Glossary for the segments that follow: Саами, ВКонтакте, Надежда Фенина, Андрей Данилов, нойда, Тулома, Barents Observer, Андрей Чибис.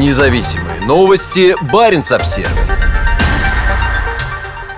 Независимые новости. Barents Observer.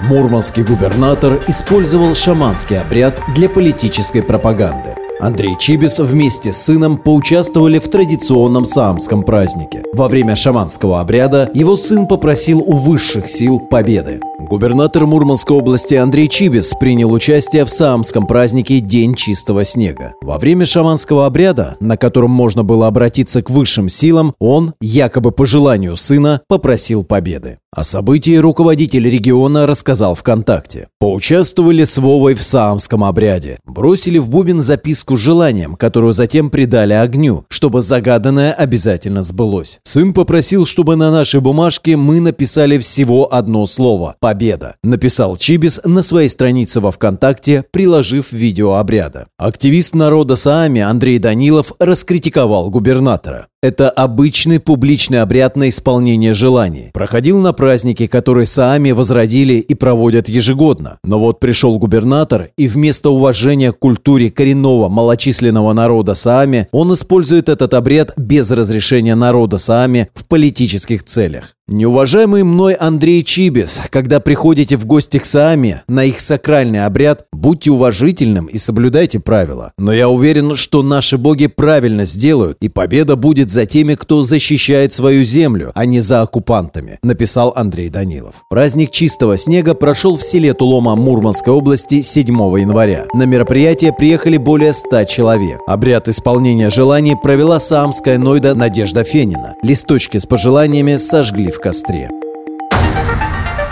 Мурманский губернатор использовал шаманский обряд для политической пропаганды. Андрей Чибис вместе с сыном поучаствовали в традиционном саамском празднике. Во время шаманского обряда его сын попросил у высших сил победы. Губернатор Мурманской области Андрей Чибис принял участие в саамском празднике «День чистого снега». Во время шаманского обряда, на котором можно было обратиться к высшим силам, он, якобы по желанию сына, попросил победы. О событии руководитель региона рассказал ВКонтакте. Поучаствовали с Вовой в саамском обряде. Бросили в бубен записку с желанием, которую затем придали огню, чтобы загаданное обязательно сбылось. Сын попросил, чтобы на нашей бумажке мы написали всего одно слово – «Победа», написал Чибис на своей странице во ВКонтакте, приложив видео обряда. Активист народа Саами Андрей Данилов раскритиковал губернатора. Это обычный публичный обряд на исполнение желаний. Проходил на празднике, который Саами возродили и проводят ежегодно. Но вот пришел губернатор, и вместо уважения к культуре коренного малочисленного народа Саами, он использует этот обряд без разрешения народа Саами в политических целях. Неуважаемый мной Андрей Чибис, когда приходите в гости к Саами на их сакральный обряд, будьте уважительным и соблюдайте правила. Но я уверен, что наши боги правильно сделают, и победа будет за теми, кто защищает свою землю, а не за оккупантами, написал Андрей Данилов. Праздник чистого снега прошел в селе Тулома Мурманской области 7 января. На мероприятие приехали более 100 человек. Обряд исполнения желаний провела саамская нойда Надежда Фенина. Листочки с пожеланиями сожгли в костре.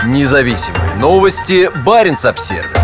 Независимые новости. Barents Observer.